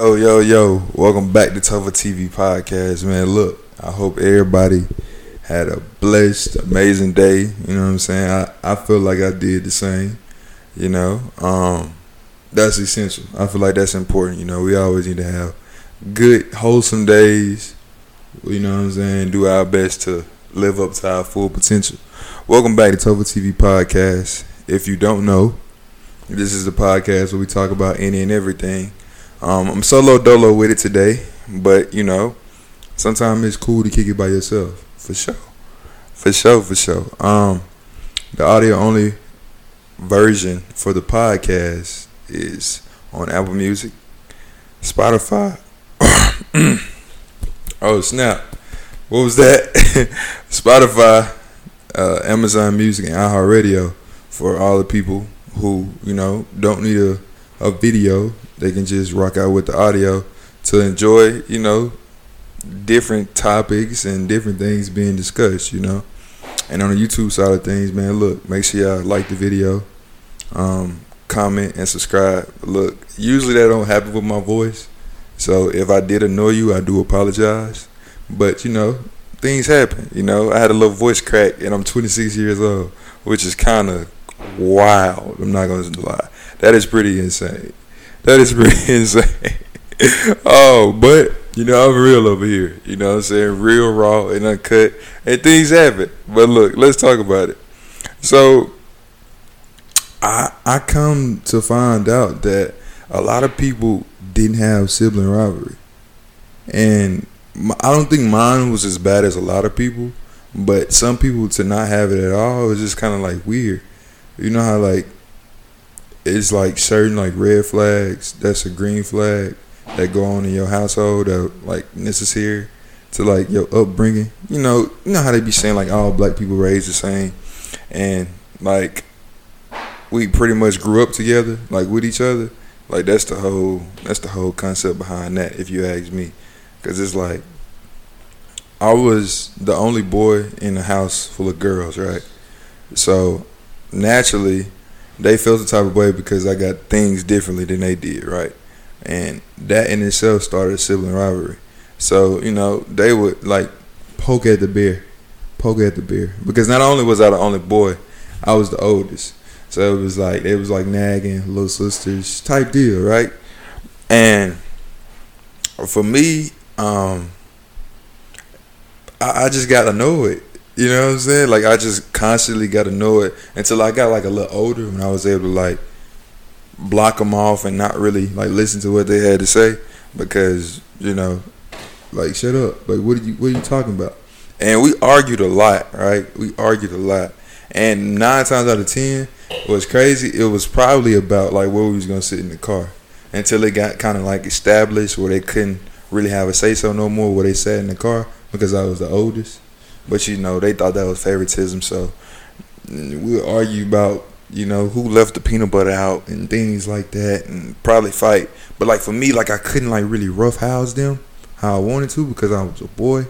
Yo, welcome back to Topher TV Podcast, man. Look, I hope everybody had a blessed, amazing day. You know what I'm saying? I feel like I did the same, you know. That's essential. I feel like that's important, you know. We always need to have good, wholesome days, you know what I'm saying? Do our best to live up to our full potential. Welcome back to Topher TV Podcast. If you don't know, this is the podcast where we talk about any and everything. I'm solo dolo with it today, but, you know, sometimes it's cool to kick it by yourself, for sure. The audio-only version for the podcast is on Apple Music, Spotify. Oh, snap. What was that? Spotify, Amazon Music, and iHeartRadio for all the people who, you know, don't need a video. They can just rock out with the audio to enjoy, you know, different topics and different things being discussed, you know. And on the YouTube side of things, man, look, make sure y'all like the video, comment, and subscribe. Look, usually that don't happen with my voice, so if I did annoy you, I do apologize. But, you know, things happen, you know. I had a little voice crack, and I'm 26 years old, which is kind of wild. I'm not going to lie. That is pretty insane. Oh, but, you know, I'm real over here. You know what I'm saying? Real, raw, and uncut. And things happen. But look, let's talk about it. So, I come to find out that a lot of people didn't have sibling rivalry. And I don't think mine was as bad as a lot of people. But some people, to not have it at all, is just kind of, like, weird. You know how, like, it's like certain, like, red flags, that's a green flag, that go on in your household that, like, necessary to, like, your upbringing. You know how they be saying, like, all black people raised the same, and, like, we pretty much grew up together, like, with each other. Like, that's the whole concept behind that, if you ask me, because it's like I was the only boy in a house full of girls, right? So naturally, they felt the type of way because I got things differently than they did, right? And that in itself started sibling rivalry. So, you know, they would, like, poke at the bear. Because not only was I the only boy, I was the oldest. So it was like nagging, little sisters type deal, right? And for me, I just got annoyed. You know what I'm saying? Like, I just constantly got to know it until I got, like, a little older, when I was able to, like, block them off and not really, like, listen to what they had to say, because, you know, like, shut up. Like, what are you talking about? And we argued a lot, right? And 9 times out of 10, what's crazy, it was probably about, like, where we was going to sit in the car, until it got kind of, like, established where they couldn't really have a say-so no more, where they sat in the car, because I was the oldest. But, you know, they thought that was favoritism, so we'll argue about, you know, who left the peanut butter out and things like that, and probably fight. But, like, for me, like, I couldn't, like, really roughhouse them how I wanted to, because I was a boy,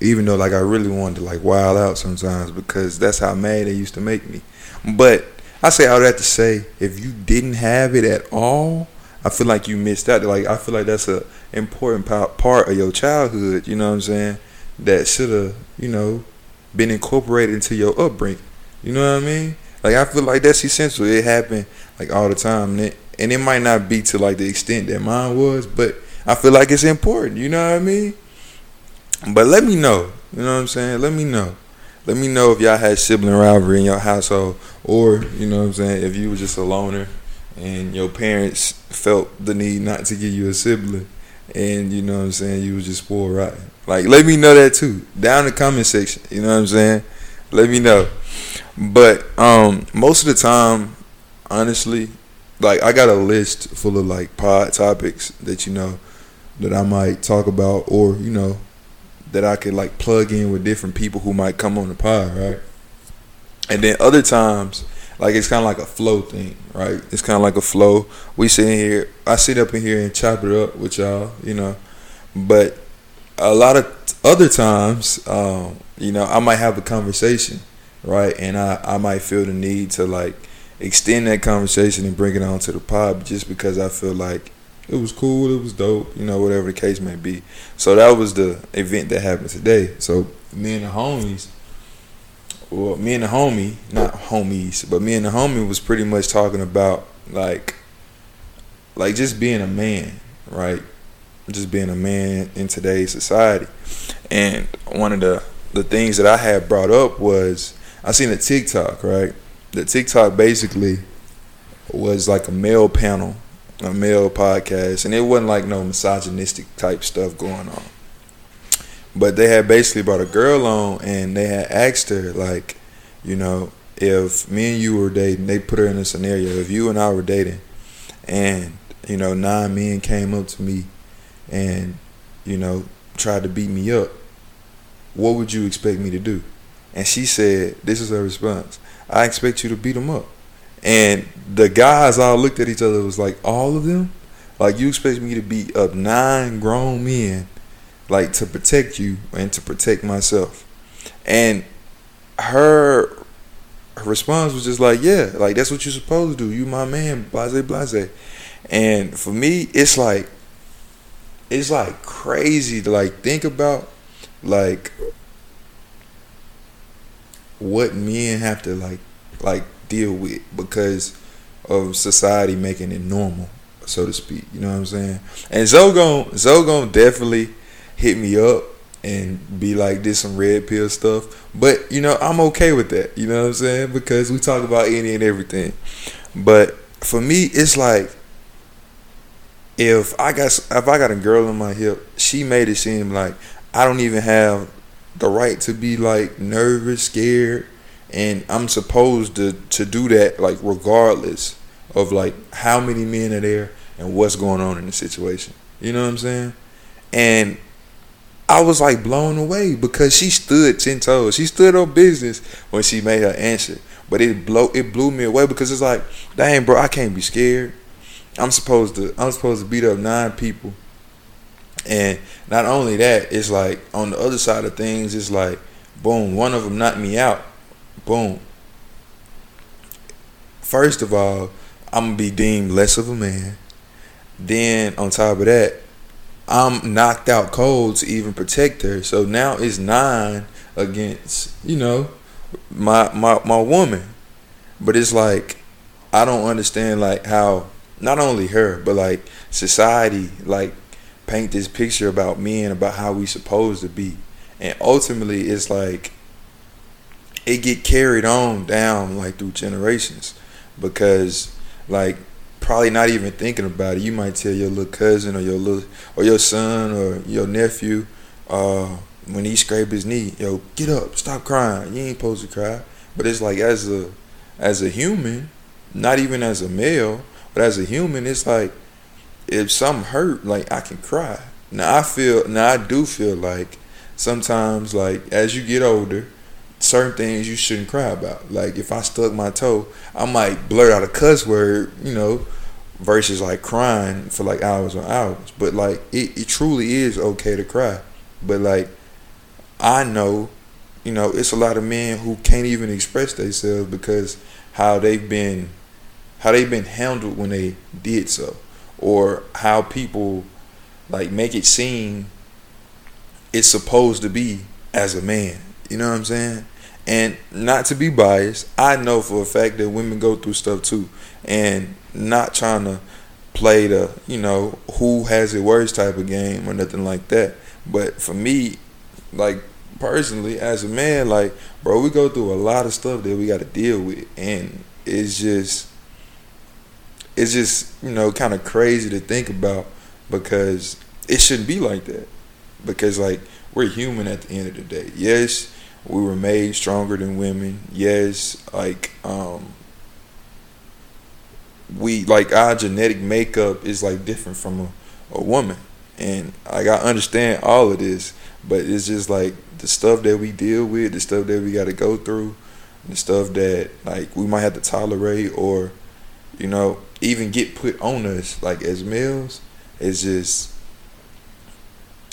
even though, like, I really wanted to, like, wild out sometimes, because that's how mad they used to make me. But I say all that to say, if you didn't have it at all, I feel like you missed out. Like, I feel like that's an important part of your childhood, you know what I'm saying, that should have, you know, been incorporated into your upbringing. You know what I mean? Like, I feel like that's essential. It happened, like, all the time. And it might not be to, like, the extent that mine was, but I feel like it's important. You know what I mean? But let me know. You know what I'm saying? Let me know if y'all had sibling rivalry in your household, or, you know what I'm saying, if you were just a loner and your parents felt the need not to give you a sibling, and, you know what I'm saying, you was just spoiled rotten. Like, let me know that too, down in the comment section. You know what I'm saying? Let me know. But most of the time, honestly, like, I got a list full of, like, pod topics that, you know, that I might talk about, or, you know, that I could, like, plug in with different people who might come on the pod, right? And then other times, like, it's kind of like a flow thing, right? It's kind of like a flow. We sit in here, I sit up in here and chop it up with y'all, you know. But a lot of other times, you know, I might have a conversation, right? And I might feel the need to, like, extend that conversation and bring it on to the pod, just because I feel like It was cool. It was dope. You know, whatever the case may be. So that was the event that happened today. So me and the homie was pretty much talking about like just being a man, right? Just being a man in today's society. And one of the things that I had brought up was I seen a TikTok, right? The TikTok basically was like a male panel, a male podcast, and it wasn't like no misogynistic type stuff going on. But they had basically brought a girl on, and they had asked her, like, you know, if me and you were dating, they put her in a scenario, if you and I were dating, and, you know, 9 men came up to me and, you know, tried to beat me up, what would you expect me to do? And she said, this is her response, I expect you to beat them up. And the guys all looked at each other, was like, all of them? Like, you expect me to beat up 9 grown men, like, to protect you and to protect myself? And her response was just like, yeah, like, that's what you're supposed to do. You my man, blase, blase. And for me, it's like crazy to, like, think about, like, what men have to, like deal with because of society making it normal, so to speak. You know what I'm saying? And Zogon definitely hit me up and be like, did some red pill stuff. But, you know, I'm okay with that. You know what I'm saying? Because we talk about any and everything. But for me, it's like, if I got a girl in my hip, she made it seem like I don't even have the right to be, like, nervous, scared, and I'm supposed to do that, like, regardless of, like, how many men are there and what's going on in the situation. You know what I'm saying? And I was, like, blown away because she stood 10 toes. She stood her business when she made her answer. But it blew me away because it's like, dang, bro, I can't be scared. I'm supposed to beat up 9 people. And not only that, it's like on the other side of things, it's like, boom, one of them knocked me out. Boom. First of all, I'm going to be deemed less of a man. Then on top of that, I'm knocked out cold to even protect her. So now it's 9 against, you know, my woman. But it's like, I don't understand, like, how not only her, but, like, society, like, paint this picture about men, about how we supposed to be. And ultimately, it's like, it get carried on down, like, through generations. Because, like, probably not even thinking about it, you might tell your little cousin or your son or your nephew, when he scraped his knee, yo, get up, stop crying. You ain't supposed to cry. But it's like, as a human, not even as a male, but as a human, it's like, if something hurt, like, I can cry. Now I do feel like sometimes, like, as you get older, certain things you shouldn't cry about. Like, if I stuck my toe, I might blurt out a cuss word, you know, versus, like, crying for, like, hours on hours. But, like, it truly is okay to cry. But, like, I know, you know, it's a lot of men who can't even express themselves because how they've been handled when they did so, or how people, like, make it seem it's supposed to be as a man. You know what I'm saying? And not to be biased, I know for a fact that women go through stuff too. And not trying to play the, you know, who has it worse type of game or nothing like that. But for me, like, personally, as a man, like, bro, we go through a lot of stuff that we got to deal with. And it's just, you know, kind of crazy to think about because it shouldn't be like that. Because, like, we're human at the end of the day. Yes, we were made stronger than women. Yes, like, we, like, our genetic makeup is, like, different from a woman. And, like, I understand all of this, but it's just, like, the stuff that we deal with, the stuff that we got to go through, the stuff that, like, we might have to tolerate or, you know, even get put on us, like, as males, it's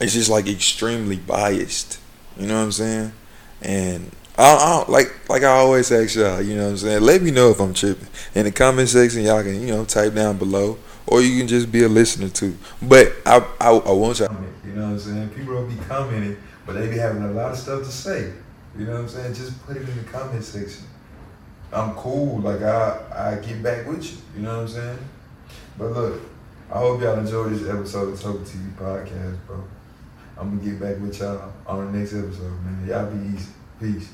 just like extremely biased. You know what I'm saying? And I always ask y'all, you know what I'm saying? Let me know if I'm tripping in the comment section. Y'all can, you know, type down below, or you can just be a listener too. But I want y'all, you know what I'm saying? People don't be commenting, but they be having a lot of stuff to say. You know what I'm saying? Just put it in the comment section. I'm cool, like I get back with you. You know what I'm saying? But look, I hope y'all enjoyed this episode of Topher TV Podcast, bro. I'm gonna get back with y'all on the next episode, man. Y'all be easy. Peace.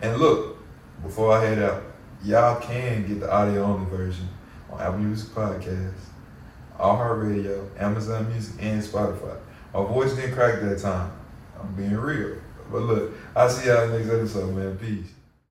And look, before I head out, y'all can get the audio-only version on Apple Music Podcast, iHeartRadio, Amazon Music, and Spotify. My voice didn't crack that time. I'm being real. But look, I'll see y'all in the next episode, man. Peace.